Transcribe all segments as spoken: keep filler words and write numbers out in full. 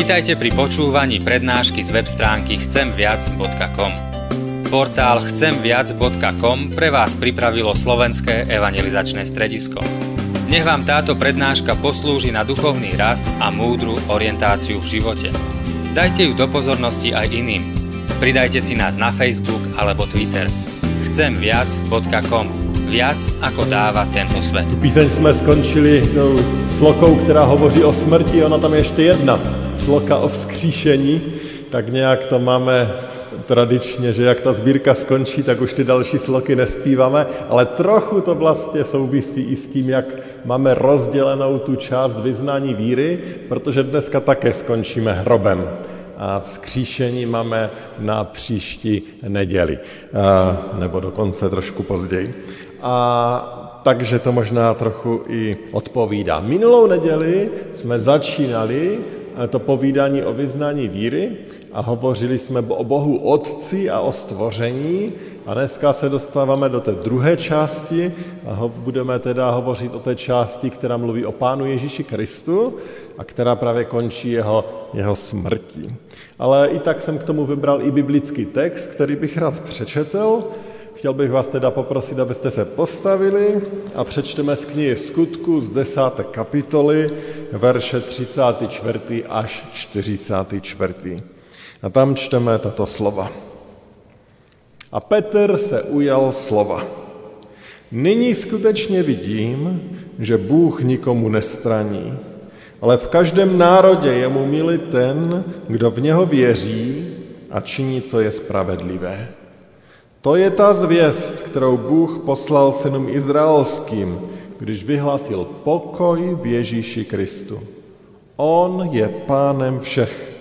Vitajte pri počúvaní prednášky z web stránky chcem viac bodka com. Portál chcem viac bodka com pre vás pripravilo Slovenské evangelizačné stredisko. Nech vám táto prednáška poslúži na duchovný rast a múdru orientáciu v živote. Dajte ju do pozornosti aj iným. Pridajte si nás na Facebook alebo Twitter. chcem viac bodka com. Viac ako dáva tento svet. Tu píseň sme skončili tou slokou, která hovoří o smrti, ona tam je ještě jedna. Sloka o vzkříšení, tak nějak to máme tradičně, že jak ta sbírka skončí, tak už ty další sloky nespíváme, ale trochu to vlastně souvisí i s tím, jak máme rozdělenou tu část vyznání víry, protože dneska také skončíme hrobem a vzkříšení máme na příští neděli, nebo dokonce trošku později. A takže to možná trochu i odpovídá. Minulou neděli jsme začínali to povídání o vyznání víry a hovořili jsme o Bohu Otci a o stvoření a dneska se dostáváme do té druhé části a ho, budeme teda hovořit o té části, která mluví o Pánu Ježíši Kristu a která právě končí jeho, jeho smrtí. Ale i tak jsem k tomu vybral i biblický text, který bych rád přečetl. Chtěl bych vás teda poprosit, abyste se postavili a přečteme z knihy Skutků z desáté kapitoly, verše třicátý čtvrtý až čtyřicátý čtvrtý. A tam čteme tato slova. A Petr se ujal slova. Nyní skutečně vidím, že Bůh nikomu nestraní, ale v každém národě je mu milý ten, kdo v něho věří a činí, co je spravedlivé. To je ta zvěst, kterou Bůh poslal synům izraelským, když vyhlásil pokoj v Ježíši Kristu. On je pánem všech.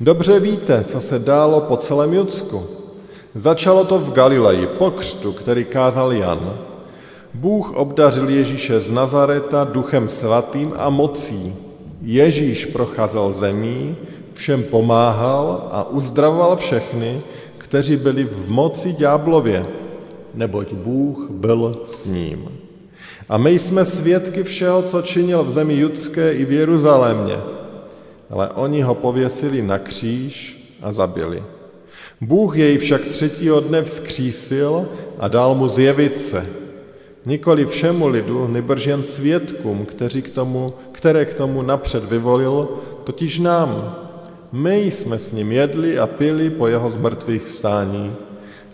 Dobře víte, co se dálo po celém Judsku. Začalo to v Galileji po křtu, který kázal Jan. Bůh obdařil Ježíše z Nazareta duchem svatým a mocí. Ježíš procházel zemí, všem pomáhal a uzdravoval všechny, kteří byli v moci ďáblově, neboť Bůh byl s ním. A my jsme svědky všeho, co činil v zemi judské i v Jeruzalémě, ale oni ho pověsili na kříž a zabili. Bůh jej však třetího dne vzkřísil a dal mu zjevit se, nikoli všemu lidu, nýbrž jen svědkům, kteří k tomu, které k tomu napřed vyvolil, totiž nám. My jsme s ním jedli a pili po jeho zmrtvých vstání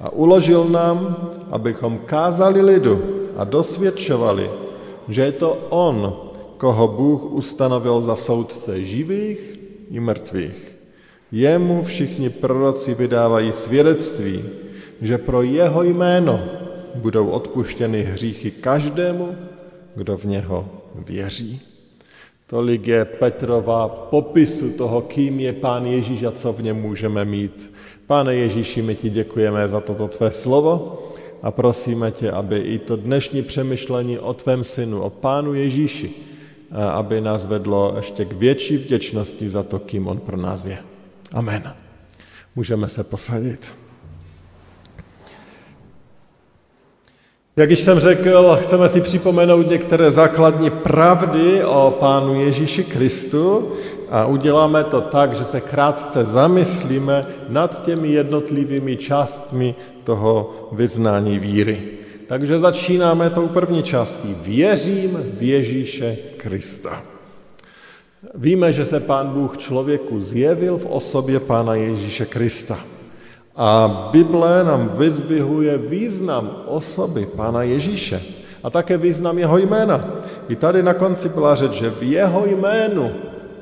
a uložil nám, abychom kázali lidu a dosvědčovali, že je to on, koho Bůh ustanovil za soudce živých i mrtvých. Jemu všichni proroci vydávají svědectví, že pro jeho jméno budou odpuštěny hříchy každému, kdo v něho věří. Tolik je Petrova popisu toho, kým je Pán Ježíš a co v něm můžeme mít. Pane Ježíši, my ti děkujeme za toto tvé slovo a prosíme tě, aby i to dnešní přemýšlení o tvém synu, o Pánu Ježíši, aby nás vedlo ještě k větší vděčnosti za to, kým on pro nás je. Amen. Můžeme se posadit. Jak již jsem řekl, chceme si připomenout některé základní pravdy o Pánu Ježíši Kristu a uděláme to tak, že se krátce zamyslíme nad těmi jednotlivými částmi toho vyznání víry. Takže začínáme tou první částí. Věřím v Ježíše Krista. Víme, že se Pán Bůh člověku zjevil v osobě Pána Ježíše Krista. A Bible nám vyzdvihuje význam osoby Pána Ježíše a také význam jeho jména. I tady na konci byla řeč, že v jeho jménu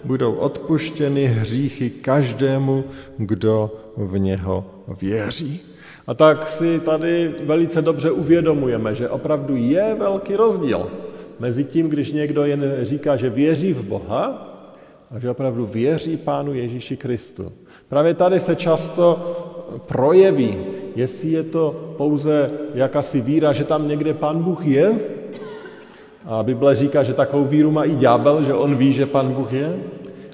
budou odpuštěny hříchy každému, kdo v něho věří. A tak si tady velice dobře uvědomujeme, že opravdu je velký rozdíl mezi tím, když někdo jen říká, že věří v Boha, a že opravdu věří Pánu Ježíši Kristu. Právě tady se často projeví, jestli je to pouze jakási víra, že tam někde Pán Bůh je. A Bible říká, že takovou víru má i ďábel, že on ví, že Pán Bůh je.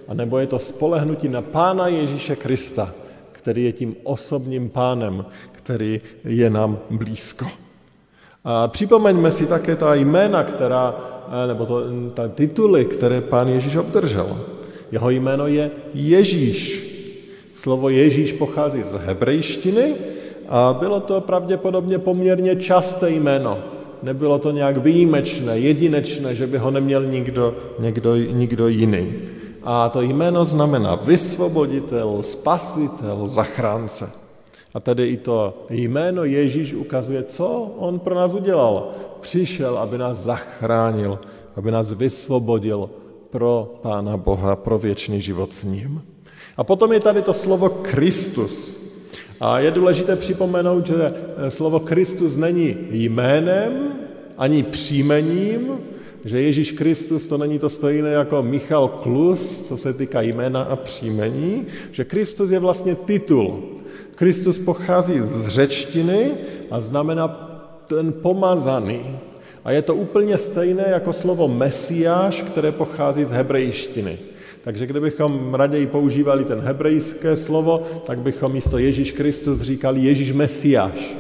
A nebo je to spolehnutí na Pána Ježíše Krista, který je tím osobním pánem, který je nám blízko. A připomeňme si také ta jména, která, nebo to, ta tituly, které Pán Ježíš obdržel. Jeho jméno je Ježíš. Slovo Ježíš pochází z hebrejštiny a bylo to pravděpodobně poměrně časté jméno. Nebylo to nějak výjimečné, jedinečné, že by ho neměl nikdo, někdo, nikdo jiný. A to jméno znamená vysvoboditel, spasitel, zachránce. A tady i to jméno Ježíš ukazuje, co on pro nás udělal. Přišel, aby nás zachránil, aby nás vysvobodil pro Pána Boha, pro věčný život s ním. A potom je tady to slovo Kristus. A je důležité připomenout, že slovo Kristus není jménem ani příjmením, že Ježíš Kristus to není to stejné jako Michal Klus, co se týká jména a příjmení, že Kristus je vlastně titul. Kristus pochází z řečtiny a znamená ten pomazaný. A je to úplně stejné jako slovo Mesiáš, které pochází z hebrejštiny. Takže kdybychom raději používali ten hebrejské slovo, tak bychom místo Ježíš Kristus říkali Ježíš Mesiáš.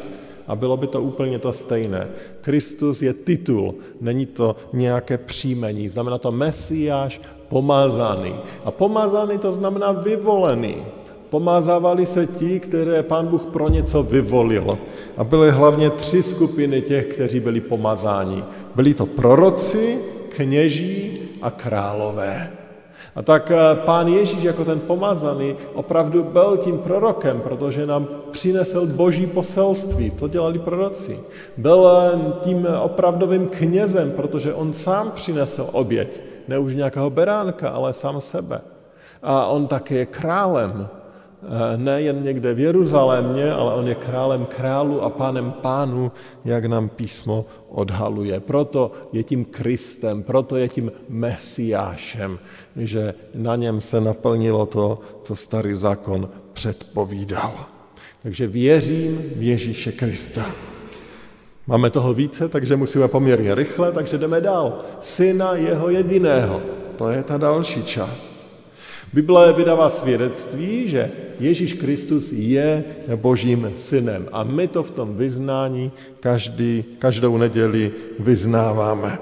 A bylo by to úplně to stejné. Kristus je titul, není to nějaké příjmení. Znamená to Mesiáš, pomazaný. A pomazaný to znamená vyvolený. Pomazávali se ti, které Pán Bůh pro něco vyvolil. A byly hlavně tři skupiny těch, kteří byli pomazáni. Byli to proroci, kněží a králové. A tak Pán Ježíš jako ten pomazaný opravdu byl tím prorokem, protože nám přinesl Boží poselství, to dělali proroci. Byl tím opravdovým knězem, protože on sám přinesl oběť, ne už nějakého beránka, ale sám sebe. A on také je králem. Ne jen někde v Jeruzalémě, ale on je králem králu a pánem pánu, jak nám písmo odhaluje. Proto je tím Kristem, proto je tím Mesiášem, že na něm se naplnilo to, co starý zákon předpovídal. Takže věřím v Ježíše Krista. Máme toho více, takže musíme poměrně rychle, takže jdeme dál. Syna jeho jediného, to je ta další část. Bible vydává svědectví, že Ježíš Kristus je Božím synem a my to v tom vyznání každý, každou neděli vyznáváme.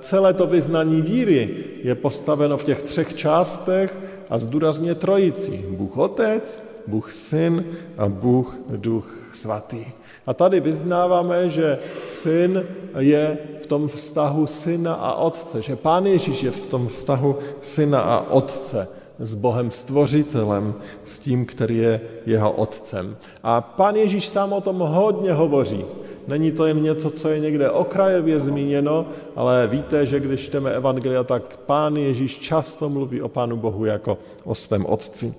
Celé to vyznání víry je postaveno v těch třech částech a zdůrazně trojici. Bůh Otec, Bůh Syn a Bůh Duch Svatý. A tady vyznáváme, že syn je v tom vztahu syna a otce, že Pán Ježíš je v tom vztahu syna a otce s Bohem stvořitelem, s tím, který je jeho otcem. A Pán Ježíš sám o tom hodně hovoří. Není to jen něco, co je někde okrajově zmíněno, ale víte, že když čteme evangelia, tak Pán Ježíš často mluví o Pánu Bohu jako o svém otci.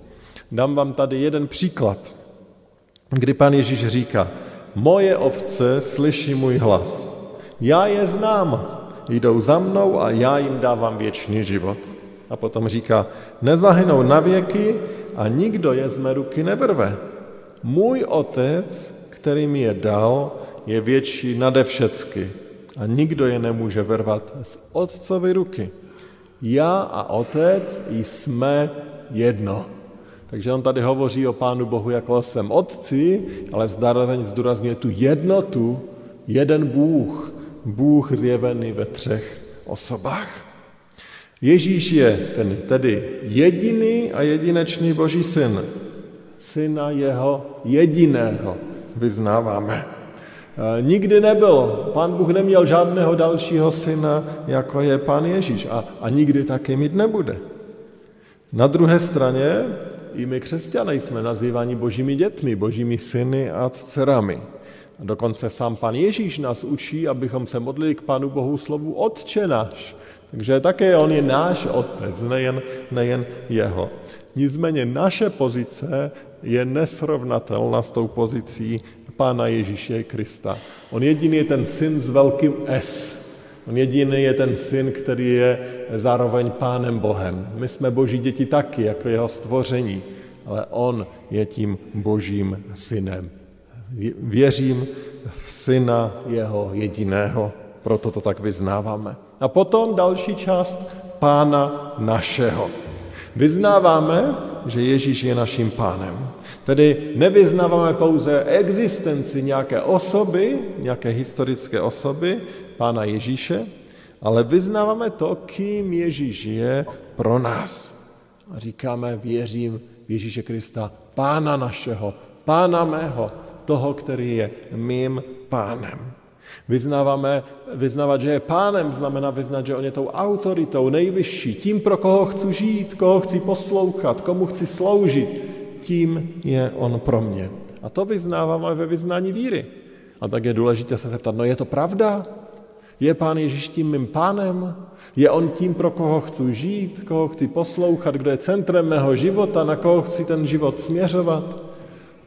Dám vám tady jeden příklad, kdy Pán Ježíš říká: Moje ovce slyší můj hlas. Já je znám, jdou za mnou a já jim dávám věčný život. A potom říká: Nezahynou navěky a nikdo je z mé ruky nevrve. Můj otec, který mi je dal, je větší nade všecky a nikdo je nemůže vrvat z otcovy ruky. Já a otec jsme jedno. Takže on tady hovoří o Pánu Bohu jako o svém otci, ale zároveň zdůrazňuje tu jednotu, jeden Bůh, Bůh zjevený ve třech osobách. Ježíš je ten tedy jediný a jedinečný Boží syn. Syna jeho jediného vyznáváme. Nikdy nebyl, Pán Bůh neměl žádného dalšího syna, jako je Pán Ježíš a, a nikdy taky mít nebude. Na druhé straně i my křesťané jsme nazýváni božími dětmi, božími syny a dcerami. A dokonce sám Pán Ježíš nás učí, abychom se modlili k Pánu Bohu slovu Otče náš. Takže také on je náš otec, nejen, nejen jeho. Nicméně naše pozice je nesrovnatelná s tou pozicí Pána Ježíše Krista. On jediný je ten syn s velkým S. On jediný je ten syn, který je zároveň Pánem Bohem. My jsme Boží děti taky, jako jeho stvoření, ale on je tím Božím synem. Věřím v Syna jeho jediného, proto to tak vyznáváme. A potom další část Pána našeho. Vyznáváme, že Ježíš je naším Pánem. Tedy nevyznáváme pouze existenci nějaké osoby, nějaké historické osoby, Pána Ježíše, ale vyznáváme to, kým Ježíš je pro nás. a říkáme, věřím v Ježíše Krista, Pána našeho, Pána mého, toho, který je mým pánem. Vyznáváme, vyznávat, že je pánem, znamená vyznat, že on je tou autoritou nejvyšší, tím, pro koho chci žít, koho chci poslouchat, komu chci sloužit, tím je on pro mě. A to vyznáváme ve vyznání víry. A tak je důležité se zeptat, no je to pravda? Je Pán Ježíš tím mým pánem? Je on tím, pro koho chci žít, koho chci poslouchat, kdo je centrem mého života, na koho chci ten život směřovat?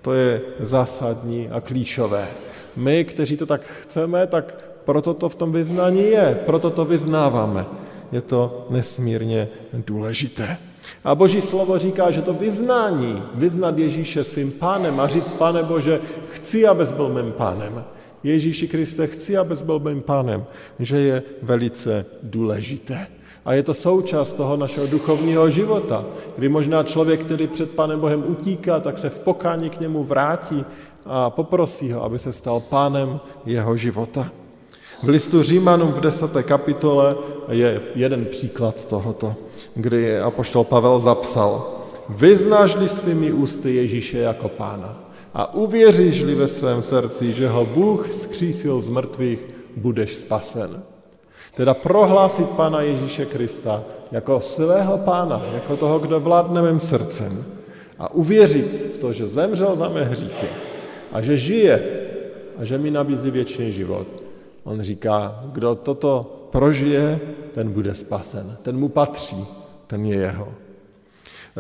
To je zásadní a klíčové. My, kteří to tak chceme, tak proto to v tom vyznání je, proto to vyznáváme. Je to nesmírně důležité. A Boží slovo říká, že to vyznání, vyznat Ježíše svým pánem a říct, Pane Bože, chci, abys byl mým pánem. Ježíši Kriste, chci, abys byl mým pánem, že je velice důležité. A je to součást toho našeho duchovního života, kdy možná člověk, který před Pánem Bohem utíká, tak se v pokání k němu vrátí a poprosí ho, aby se stal pánem jeho života. V listu Římanům v desáté kapitole je jeden příklad tohoto, kdy apoštol Pavel zapsal: Vyznáš-li svými ústy Ježíše jako pána a uvěříš-li ve svém srdci, že ho Bůh vzkřísil z mrtvých, budeš spasen. Teda prohlásit Pána Ježíše Krista jako svého pána, jako toho, kdo vládne mým srdcem a uvěřit v to, že zemřel za mé hříchy a že žije a že mi nabízí věčný život. On říká, kdo toto prožije, ten bude spasen, ten mu patří, ten je jeho.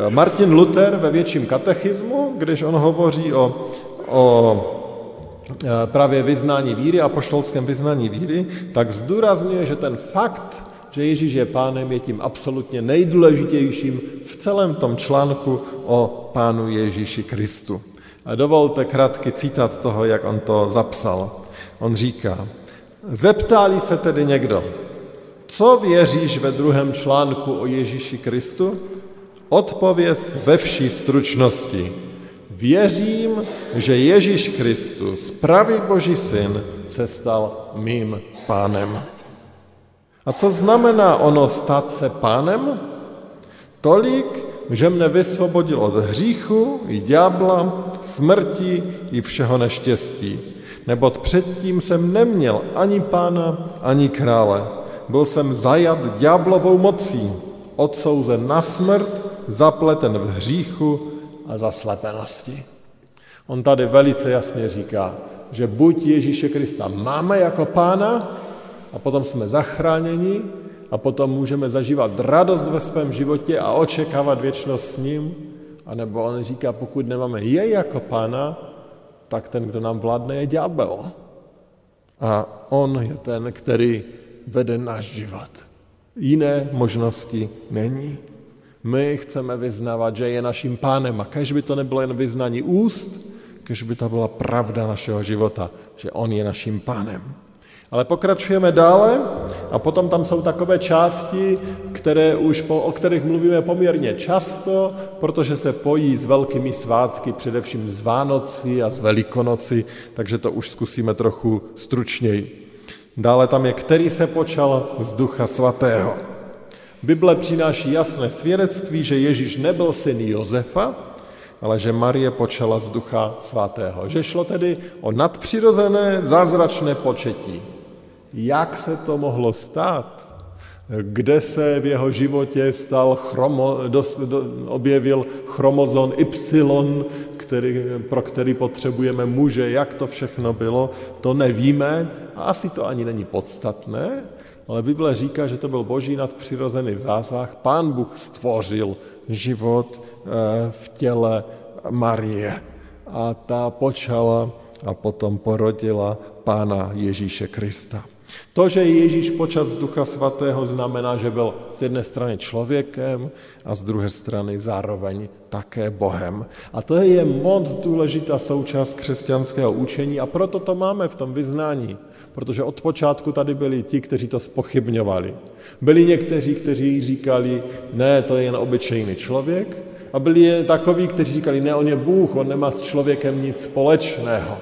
Martin Luther ve větším katechismu, když on hovoří o, o právě vyznání víry, apoštolském vyznání víry, tak zdůrazňuje, že ten fakt, že Ježíš je pánem, je tím absolutně nejdůležitějším v celém tom článku o Pánu Ježíši Kristu. A dovolte krátký citát toho, jak on to zapsal. On říká, zeptá-li se tedy někdo, co věříš ve druhém článku o Ježíši Kristu? Odpověz ve vší stručnosti. Věřím, že Ježíš Kristus, pravý Boží syn, se stal mým pánem. A co znamená ono stát se pánem? Tolik, že mne vysvobodil od hříchu i ďábla, smrti i všeho neštěstí. Neboť předtím jsem neměl ani pána, ani krále. Byl jsem zajat ďáblovou mocí, odsouzen na smrt, zapleten v hříchu a zaslepenosti. On tady velice jasně říká, že buď Ježíše Krista máme jako pána a potom jsme zachráněni a potom můžeme zažívat radost ve svém životě a očekávat věčnost s ním, anebo on říká, pokud nemáme jej jako pána, tak ten, kdo nám vládne, je ďábel. A on je ten, který vede náš život. Jiné možnosti není. My chceme vyznávat, že je naším pánem a kež by to nebylo jen vyznání úst, kež by to byla pravda našeho života, že on je naším pánem. Ale pokračujeme dále a potom tam jsou takové části, které už po, o kterých mluvíme poměrně často, protože se pojí s velkými svátky, především z Vánoci a z Velikonoci, takže to už zkusíme trochu stručněji. Dále tam je, který se počal z Ducha Svatého. Bible přináší jasné svědectví, že Ježíš nebyl syn Josefa, ale že Marie počala z Ducha Svatého. Že šlo tedy o nadpřirozené zázračné početí. Jak se to mohlo stát? Kde se v jeho životě stal chromo, dos, do, objevil chromozon Y, který, pro který potřebujeme muže? Jak to všechno bylo? To nevíme a asi to ani není podstatné, ale Bible říká, že to byl Boží nadpřirozený zásah. Pán Bůh stvořil život v těle Marie a ta počala a potom porodila Pána Ježíše Krista. To, že Ježíš počat z Ducha Svatého, znamená, že byl z jedné strany člověkem a z druhé strany zároveň také Bohem. A to je moc důležitá součást křesťanského učení a proto to máme v tom vyznání. Protože od počátku tady byli ti, kteří to zpochybňovali. Byli někteří, kteří říkali, ne, to je jen obyčejný člověk, a byli takoví, kteří říkali, ne, on je Bůh, on nemá s člověkem nic společného.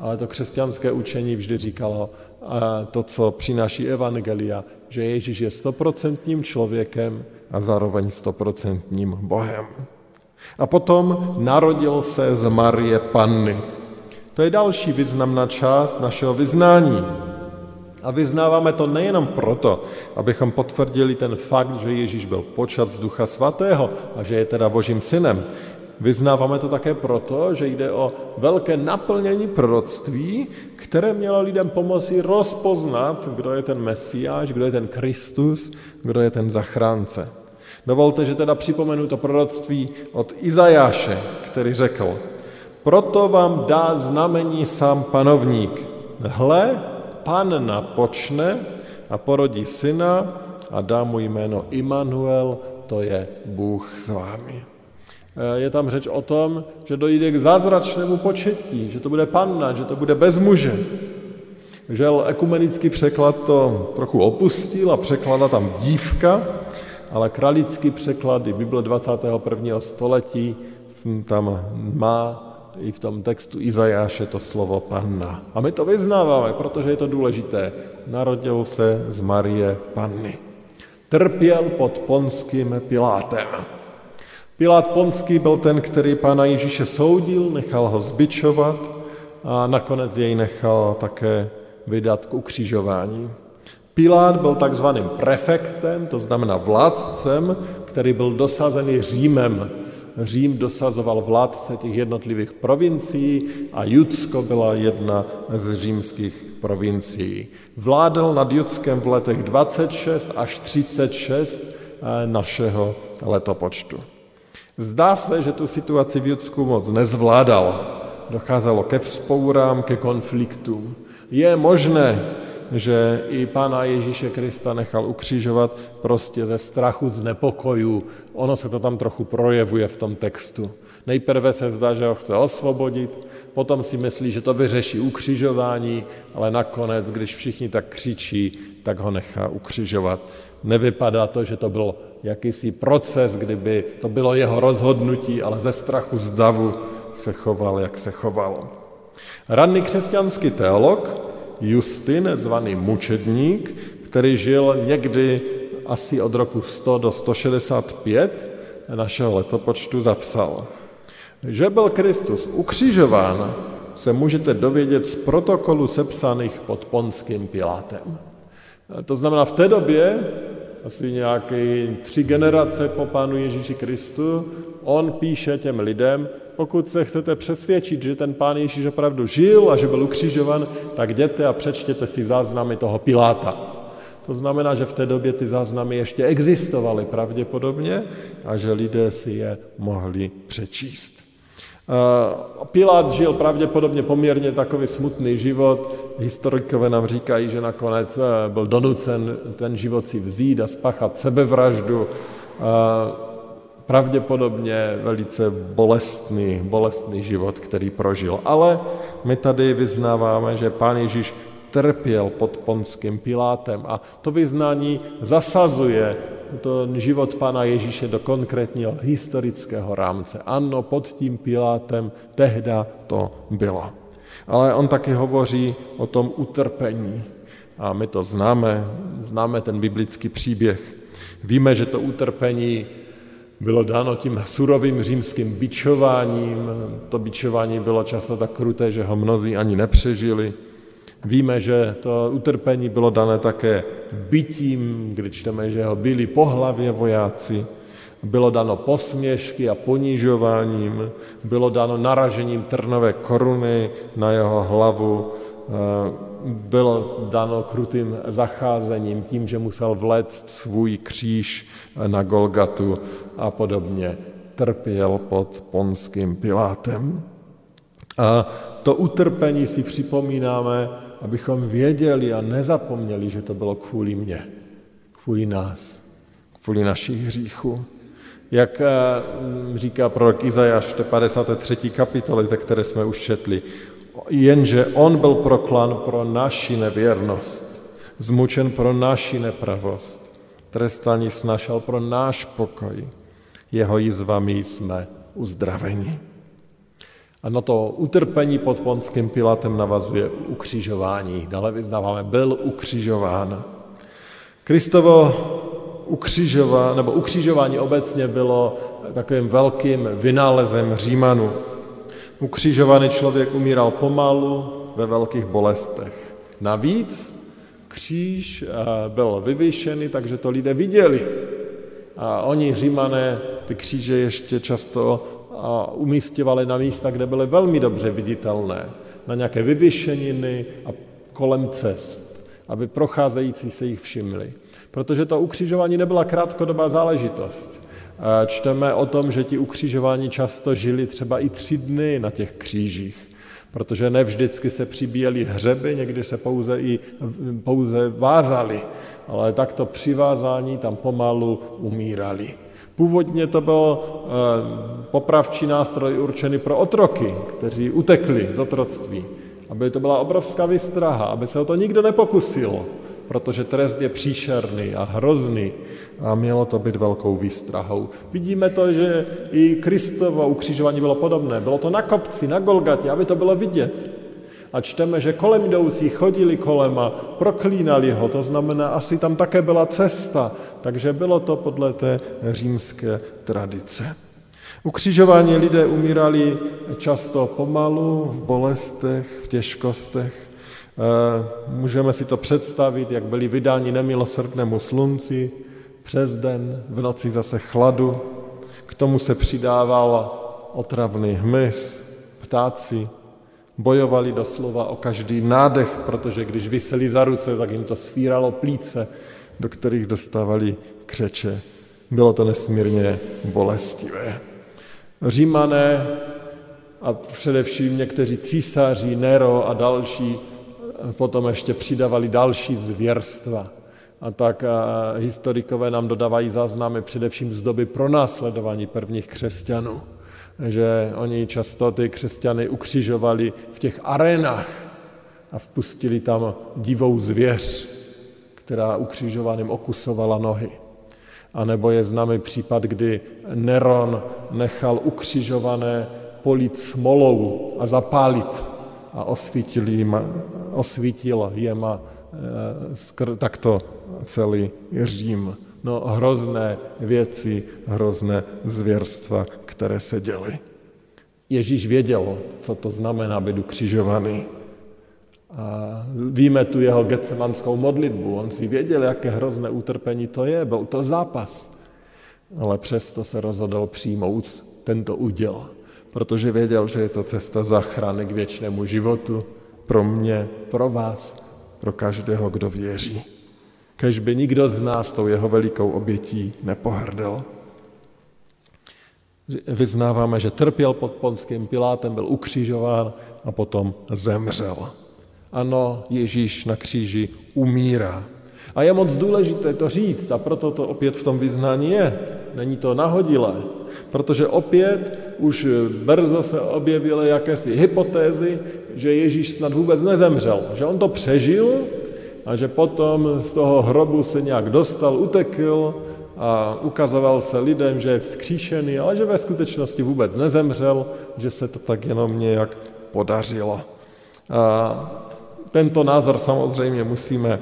ale to křesťanské učení vždy říkalo to, co přináší evangelia, že Ježíš je stoprocentním člověkem a zároveň stoprocentním Bohem. A potom narodil se z Marie Panny. To je další významná část našeho vyznání. A vyznáváme to nejenom proto, abychom potvrdili ten fakt, že Ježíš byl počat z Ducha Svatého a že je teda Božím synem. Vyznáváme to také proto, že jde o velké naplnění proroctví, které mělo lidem pomoci rozpoznat, kdo je ten Mesiáš, kdo je ten Kristus, kdo je ten zachránce. Dovolte, že teda připomenu to proroctví od Izajáše, který řekl: Proto vám dá znamení sám panovník. Hle, Panna počne a porodí syna a dá mu jméno Immanuel, to je Bůh s vámi. Je tam řeč o tom, že dojde k zázračnému početí, že to bude panna, že to bude bez muže. Žel ekumenický překlad to trochu opustil a překládá tam dívka, ale kralický překlady Bible dvacátého prvního století tam má i v tom textu Izajáše to slovo panna. A my to vyznáváme, protože je to důležité. Narodil se z Marie Panny. Trpěl pod Ponským Pilátem. Pilát Ponský byl ten, který pána Ježíše soudil, nechal ho zbičovat a nakonec jej nechal také vydat k ukřižování. Pilát byl takzvaným prefektem, to znamená vládcem, který byl dosazený Římem. Řím dosazoval vládce těch jednotlivých provincií a Judsko byla jedna z římských provincií. Vládl nad Judskem v letech dvacet šest až třicet šest našeho letopočtu. Zdá se, že tu situaci v Judsku moc nezvládal. Docházelo ke vzpourám, ke konfliktům. Je možné, že i Pána Ježíše Krista nechal ukřižovat prostě ze strachu, z nepokojů. Ono se to tam trochu projevuje v tom textu. Nejprve se zdá, že ho chce osvobodit, potom si myslí, že to vyřeší ukřižování, ale nakonec, když všichni tak křičí, tak ho nechá ukřižovat. Nevypadá to, že to byl jakýsi proces, kdyby to bylo jeho rozhodnutí, ale ze strachu, z davu se choval, jak se choval. Ranný křesťanský teolog Justin, zvaný mučedník, který žil někdy asi od roku sto do sto šedesát pět našeho letopočtu, zapsal: Že byl Kristus ukřižován, se můžete dovědět z protokolu sepsaných pod Ponským Pilátem. To znamená, v té době, asi nějaké tři generace po Pánu Ježíši Kristu, on píše těm lidem: Pokud se chcete přesvědčit, že ten Pán Ježíš opravdu žil a že byl ukřižovan, tak jděte a přečtěte si záznamy toho Piláta. To znamená, že v té době ty záznamy ještě existovaly pravděpodobně a že lidé si je mohli přečíst. Pilát žil pravděpodobně poměrně takový smutný život. Historikové nám říkají, že nakonec byl donucen ten život si vzít a spáchat sebevraždu. Pravděpodobně velice bolestný, bolestný život, který prožil. Ale my tady vyznáváme, že Pán Ježíš trpěl pod Ponským Pilátem a to vyznání zasazuje ten život Pána Ježíše do konkrétního historického rámce. Ano, pod tím Pilátem tehda to bylo. Ale on taky hovoří o tom utrpení a my to známe, známe ten biblický příběh. Víme, že to utrpení bylo dáno tím surovým římským bičováním. To bičování bylo často tak kruté, že ho mnozí ani nepřežili. Víme, že to utrpení bylo dané také bitím, když čteme, že ho byli po hlavě vojáci. Bylo dáno posměšky a ponižováním, bylo dáno naražením trnové koruny na jeho hlavu, bylo dáno krutým zacházením tím, že musel vléct svůj kříž na Golgatu a podobně. Trpěl pod Ponským Pilátem. A to utrpení si připomínáme, abychom věděli a nezapomněli, že to bylo kvůli mně, kvůli nás, kvůli našich hříchů. Jak říká prorok Izajáš v té padesáté třetí kapitole, ze které jsme už četli: Jenže on byl proklán pro naši nevěrnost, zmučen pro naši nepravost, trestání snašel pro náš pokoj, jeho jizvami jsme uzdraveni. A A na to utrpení pod Pontským Pilátem navazuje ukřižování. Dále vyznáváme, byl ukřižován. Kristovo ukřižování, nebo ukřižování obecně bylo takovým velkým vynálezem Římanů. Ukřižovaný člověk umíral pomalu ve velkých bolestech. Navíc kříž byl vyvýšený, takže to lidé viděli. A oni, Římané, ty kříže ještě často umístěvali na místa, kde byly velmi dobře viditelné, na nějaké vyvýšeniny a kolem cest, aby procházející se jich všimli. Protože to ukřižování nebyla krátkodobá záležitost. Čteme o tom, že ti ukřižování často žili třeba i tři dny na těch křížích, protože ne vždycky se přibíjeli hřeby, někdy se pouze, i, pouze vázali, ale takto přivázání tam pomalu umírali. Původně to byl popravčí nástroj určený pro otroky, kteří utekli z otroctví, aby to byla obrovská výstraha, aby se o to nikdo nepokusil, protože trest je příšerný a hrozný a mělo to být velkou výstrahou. Vidíme to, že i Kristovo ukřižování bylo podobné. Bylo to na kopci, na Golgatě, aby to bylo vidět. A čteme, že kolem jdoucí chodili kolem a proklínali ho, to znamená, asi tam také byla cesta, takže bylo to podle té římské tradice. Ukřižování lidé umírali často pomalu, v bolestech, v těžkostech. Můžeme si to představit, jak byli vydáni nemilosrdnému slunci, přes den, v noci zase chladu. K tomu se přidával otravný hmyz, ptáci. Bojovali doslova o každý nádech, protože když viseli za ruce, tak jim to svíralo plíce, do kterých dostávali křeče. Bylo to nesmírně bolestivé. Římané a především někteří císaři, Nero a další, potom ještě přidávali další zvěrstva. A tak a historikové nám dodávají záznamy především z doby pronásledování prvních křesťanů, že oni často ty křesťany ukřižovali v těch arenách a vpustili tam divou zvěř, která ukřižovaným okusovala nohy. A nebo je známý případ, kdy Neron nechal ukřižované polít smolou a zapálit a osvítil jima, osvítil jima skr- takto celý Řím. No hrozné věci, hrozné zvěrstva, které se děly. Ježíš věděl, co to znamená být ukřižovaný. A víme tu jeho getsemanskou modlitbu. On si věděl, jaké hrozné utrpení to je. Byl to zápas. Ale přesto se rozhodl přijmout tento úděl. Protože věděl, že je to cesta záchrany k věčnému životu. Pro mě, pro vás, pro každého, kdo věří. Kež by nikdo z nás tou jeho velikou obětí nepohrdel. Vyznáváme, že trpěl pod Pontským Pilátem, byl ukřižován a potom zemřel. Ano, Ježíš na kříži umírá. A je moc důležité to říct a proto to opět v tom vyznání je. Není to nahodilé, protože opět už brzo se objevily jakési hypotézy, že Ježíš snad vůbec nezemřel, že on to přežil a že potom z toho hrobu se nějak dostal, utekl a ukazoval se lidem, že je vzkříšený, ale že ve skutečnosti vůbec nezemřel, že se to tak jenom nějak podařilo. A tento názor samozřejmě musíme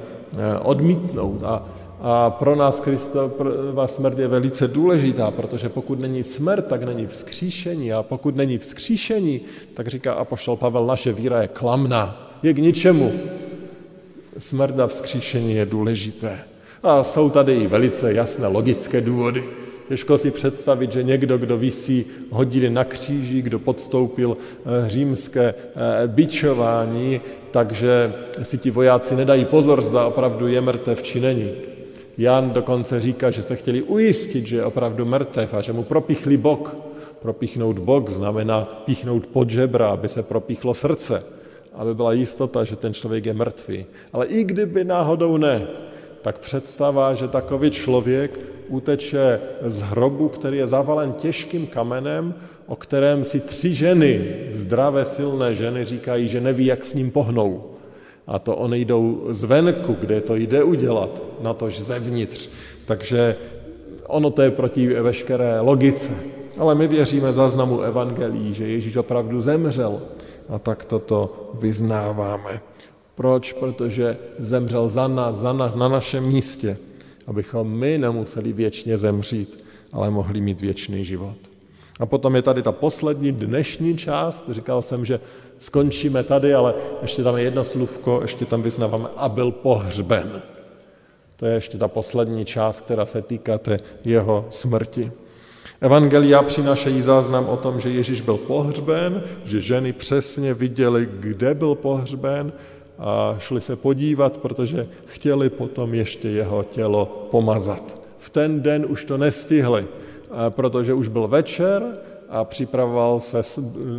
odmítnout a, a pro nás Kristova smrt je velice důležitá, protože pokud není smrt, tak není vzkříšení a pokud není vzkříšení, tak říká apoštol Pavel, naše víra je klamná, je k ničemu. Smrt a vzkříšení je důležité. A jsou tady i velice jasné logické důvody. Těžko si představit, že někdo, kdo visí hodiny na kříži, kdo podstoupil římské bičování, takže si ti vojáci nedají pozor, zda opravdu je mrtev či není. Jan dokonce říká, že se chtěli ujistit, že je opravdu mrtev a že mu propichli bok. Propichnout bok znamená píchnout pod žebra, aby se propichlo srdce, aby byla jistota, že ten člověk je mrtvý. Ale i kdyby náhodou ne, tak představa, že takový člověk uteče z hrobu, který je zavalen těžkým kamenem, o kterém si tři ženy, zdravé, silné ženy, říkají, že neví, jak s ním pohnou. A to oni jdou zvenku, kde to jde udělat, natož zevnitř. Takže ono to je proti veškeré logice. ale my věříme záznamu evangelií, že Ježíš opravdu zemřel a tak toto vyznáváme. Proč? Protože zemřel za nás, za na, na našem místě, abychom my nemuseli věčně zemřít, ale mohli mít věčný život. A potom je tady ta poslední dnešní část, říkal jsem, že skončíme tady, ale ještě tam je jedno slůvko, ještě tam vyznáváme a byl pohřben. To je ještě ta poslední část, která se týká té jeho smrti. Evangelia přinášejí záznam o tom, že Ježíš byl pohřben, že ženy přesně viděly, kde byl pohřben a šli se podívat, protože chtěli potom ještě jeho tělo pomazat. V ten den už to nestihli, protože už byl večer a připravoval se,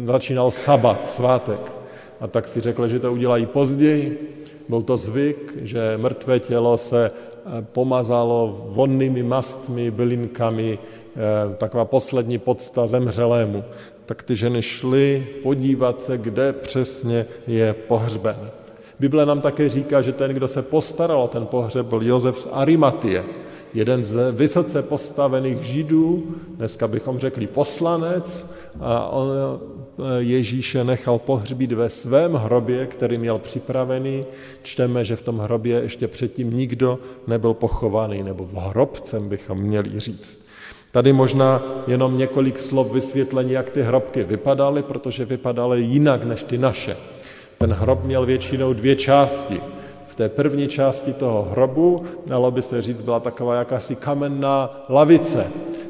začínal sabat, svátek. A tak si řekli, že to udělají později. Byl to zvyk, že mrtvé tělo se pomazalo vonnými mastmi, bylinkami, taková poslední pocta zemřelému. Tak ty ženy šly podívat se, kde přesně je pohřben. Bible nám také říká, že ten, kdo se postaral o ten pohřeb, byl Jozef z Arimatie, jeden z vysoce postavených Židů, dneska bychom řekli poslanec, a on Ježíše nechal pohřbít ve svém hrobě, který měl připravený. Čteme, že v tom hrobě ještě předtím nikdo nebyl pochovaný, nebo v hrobcem bychom měli říct. Tady možná jenom několik slov vysvětlení, jak ty hrobky vypadaly, protože vypadaly jinak než ty naše. Ten hrob měl většinou dvě části. V té první části toho hrobu, dalo by se říct, byla taková jakási kamenná lavice,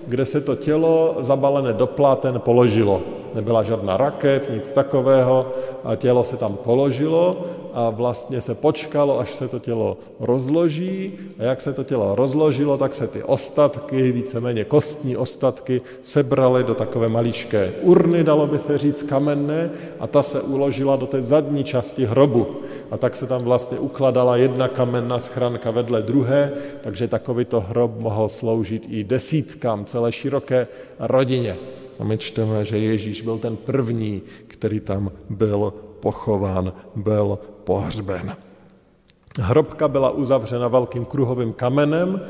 kde se to tělo zabalené do pláten položilo. Nebyla žádná rakev, nic takového, a tělo se tam položilo a vlastně se počkalo, až se to tělo rozloží, a jak se to tělo rozložilo, tak se ty ostatky, víceméně kostní ostatky, sebraly do takové maličké urny, dalo by se říct kamenné, a ta se uložila do té zadní části hrobu. A tak se tam vlastně ukladala jedna kamenná schránka vedle druhé, takže takovýto hrob mohl sloužit i desítkám, celé široké rodině. A my čteme, že Ježíš byl ten první, který tam byl pochován, byl pohřben. Hrobka byla uzavřena velkým kruhovým kamenem,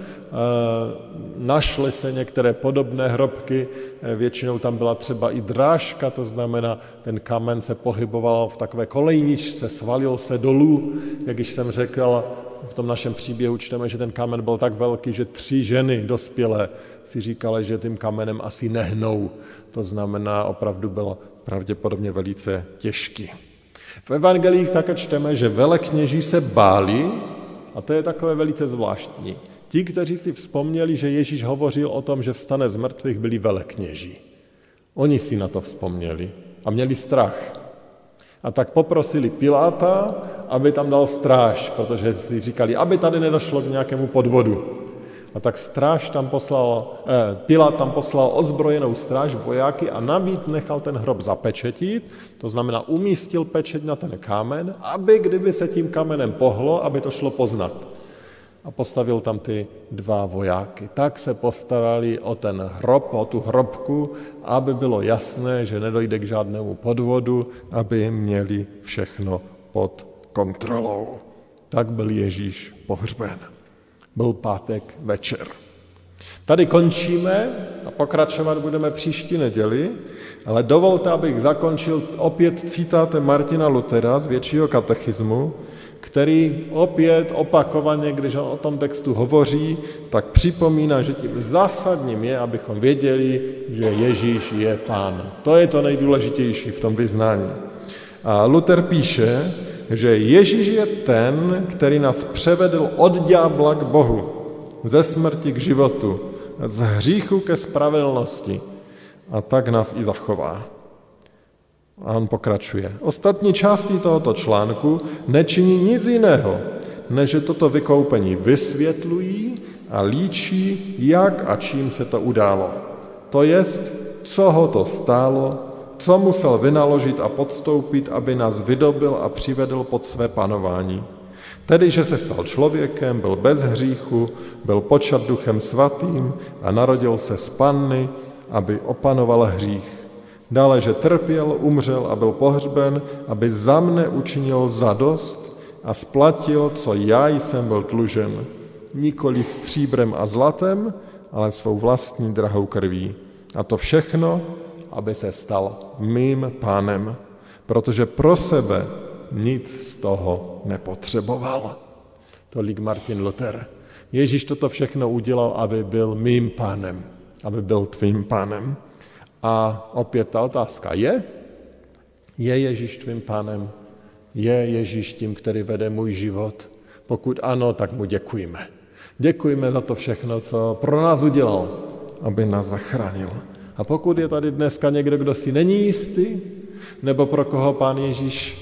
našly se některé podobné hrobky, většinou tam byla třeba i drážka, to znamená, ten kamen se pohyboval v takové kolejničce, svalil se dolů, jak již jsem řekl. V tom našem příběhu čteme, že ten kámen byl tak velký, že tři ženy dospělé si říkaly, že tím kamenem asi nehnou. To znamená, opravdu byl pravděpodobně velice těžký. V evangelích také čteme, že velekněží se báli, a to je takové velice zvláštní. Ti, kteří si vzpomněli, že Ježíš hovořil o tom, že vstane z mrtvých, byli velekněží. Oni si na to vzpomněli a měli strach. A tak poprosili Piláta, aby tam dal stráž, protože si říkali, aby tady nedošlo k nějakému podvodu. A tak stráž tam poslal, eh, Pilát tam poslal ozbrojenou stráž, vojáky, a navíc nechal ten hrob zapečetit, to znamená umístil pečeť na ten kámen, aby kdyby se tím kamenem pohlo, aby to šlo poznat. A postavil tam ty dva vojáky. Tak se postarali o ten hrob, o tu hrobku, aby bylo jasné, že nedojde k žádnému podvodu, aby měli všechno pod kontrolou. Tak byl Ježíš pohřben. Byl pátek večer. Tady končíme a pokračovat budeme příští neděli, ale dovolte, abych zakončil opět citátem Martina Luthera z Většího katechismu, který opět opakovaně, když on o tom textu hovoří, tak připomíná, že tím zásadním je, abychom věděli, že Ježíš je Pán. To je to nejdůležitější v tom vyznání. A Luther píše, že Ježíš je ten, který nás převedl od ďábla k Bohu, ze smrti k životu, z hříchu ke spravedlnosti, a tak nás i zachová. A on pokračuje. Ostatní části tohoto článku nečiní nic jiného, než že toto vykoupení vysvětlují a líčí, jak a čím se to událo. To jest, co ho to stálo, co musel vynaložit a podstoupit, aby nás vydobil a přivedl pod své panování. Tedy, že se stal člověkem, byl bez hříchu, byl počat Duchem Svatým a narodil se z panny, aby opanoval hřích. Dále, že trpěl, umřel a byl pohřben, aby za mne učinil zadost a splatil, co já jsem byl dlužen, nikoli stříbrem a zlatem, ale svou vlastní drahou krví. A to všechno, aby se stal mým pánem, protože pro sebe nic z toho nepotřeboval. Tolik Martin Luther. Ježíš toto všechno udělal, aby byl mým pánem, aby byl tvým pánem. A opět ta otázka je, je Ježíš tvým pánem? Je Ježíš tím, který vede můj život? Pokud ano, tak mu děkujeme. Děkujeme za to všechno, co pro nás udělal, aby nás zachránil. A pokud je tady dneska někdo, kdo si není jistý, nebo pro koho Pán Ježíš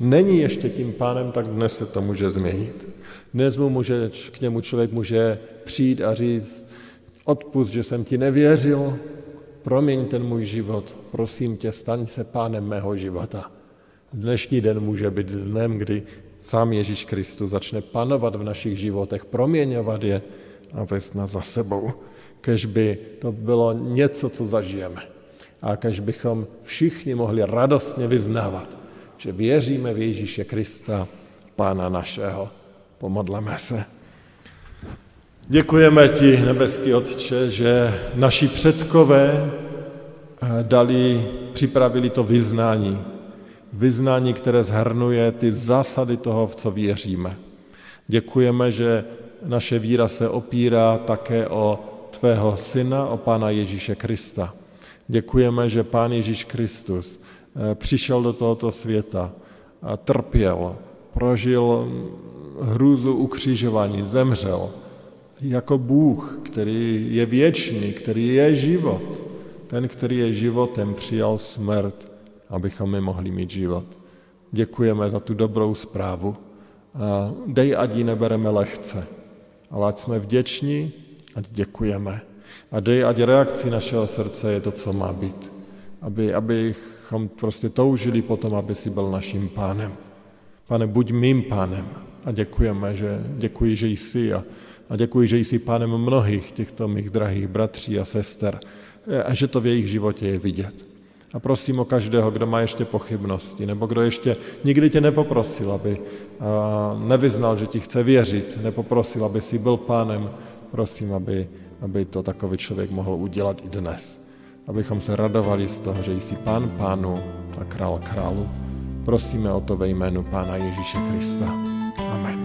není ještě tím pánem, tak dnes se to může změnit. Dnes mu může, k němu člověk může přijít a říct, odpust, že jsem ti nevěřil, promiň ten můj život, prosím tě, staň se pánem mého života. Dnešní den může být dnem, kdy sám Ježíš Kristus začne panovat v našich životech, proměňovat je a vést nás za sebou. Kež by to bylo něco, co zažijeme. A kež bychom všichni mohli radostně vyznávat, že věříme v Ježíše Krista, Pána našeho. Pomodleme se. Děkujeme ti, nebeský Otče, že naši předkové dali, připravili to vyznání. Vyznání, které shrnuje ty zásady toho, v co věříme. Děkujeme, že naše víra se opírá také o tvého syna, o Pána Ježíše Krista. Děkujeme, že Pán Ježíš Kristus přišel do tohoto světa, trpěl, prožil hrůzu ukřižování, zemřel. Jako Bůh, který je věčný, který je život. Ten, který je životem, přijal smrt, abychom my mohli mít život. Děkujeme za tu dobrou zprávu. Dej, ať ji nebereme lehce, ale ať jsme vděční, ať děkujeme. A dej, ať reakcí našeho srdce je to, co má být. Aby, abychom prostě toužili potom, aby si byl naším pánem. Pane, buď mým pánem. A děkujeme, že děkuji, že jsi a, a děkuji, že jsi pánem mnohých těchto mých drahých bratří a sester a že to v jejich životě je vidět. A prosím o každého, kdo má ještě pochybnosti, nebo kdo ještě nikdy tě nepoprosil, aby nevyznal, že ti chce věřit, nepoprosil, aby si byl pánem, prosím, aby, aby to takový člověk mohl udělat i dnes. Abychom se radovali z toho, že jsi pán pánu a král králu. Prosíme o to ve jménu Pána Ježíše Krista. Amen.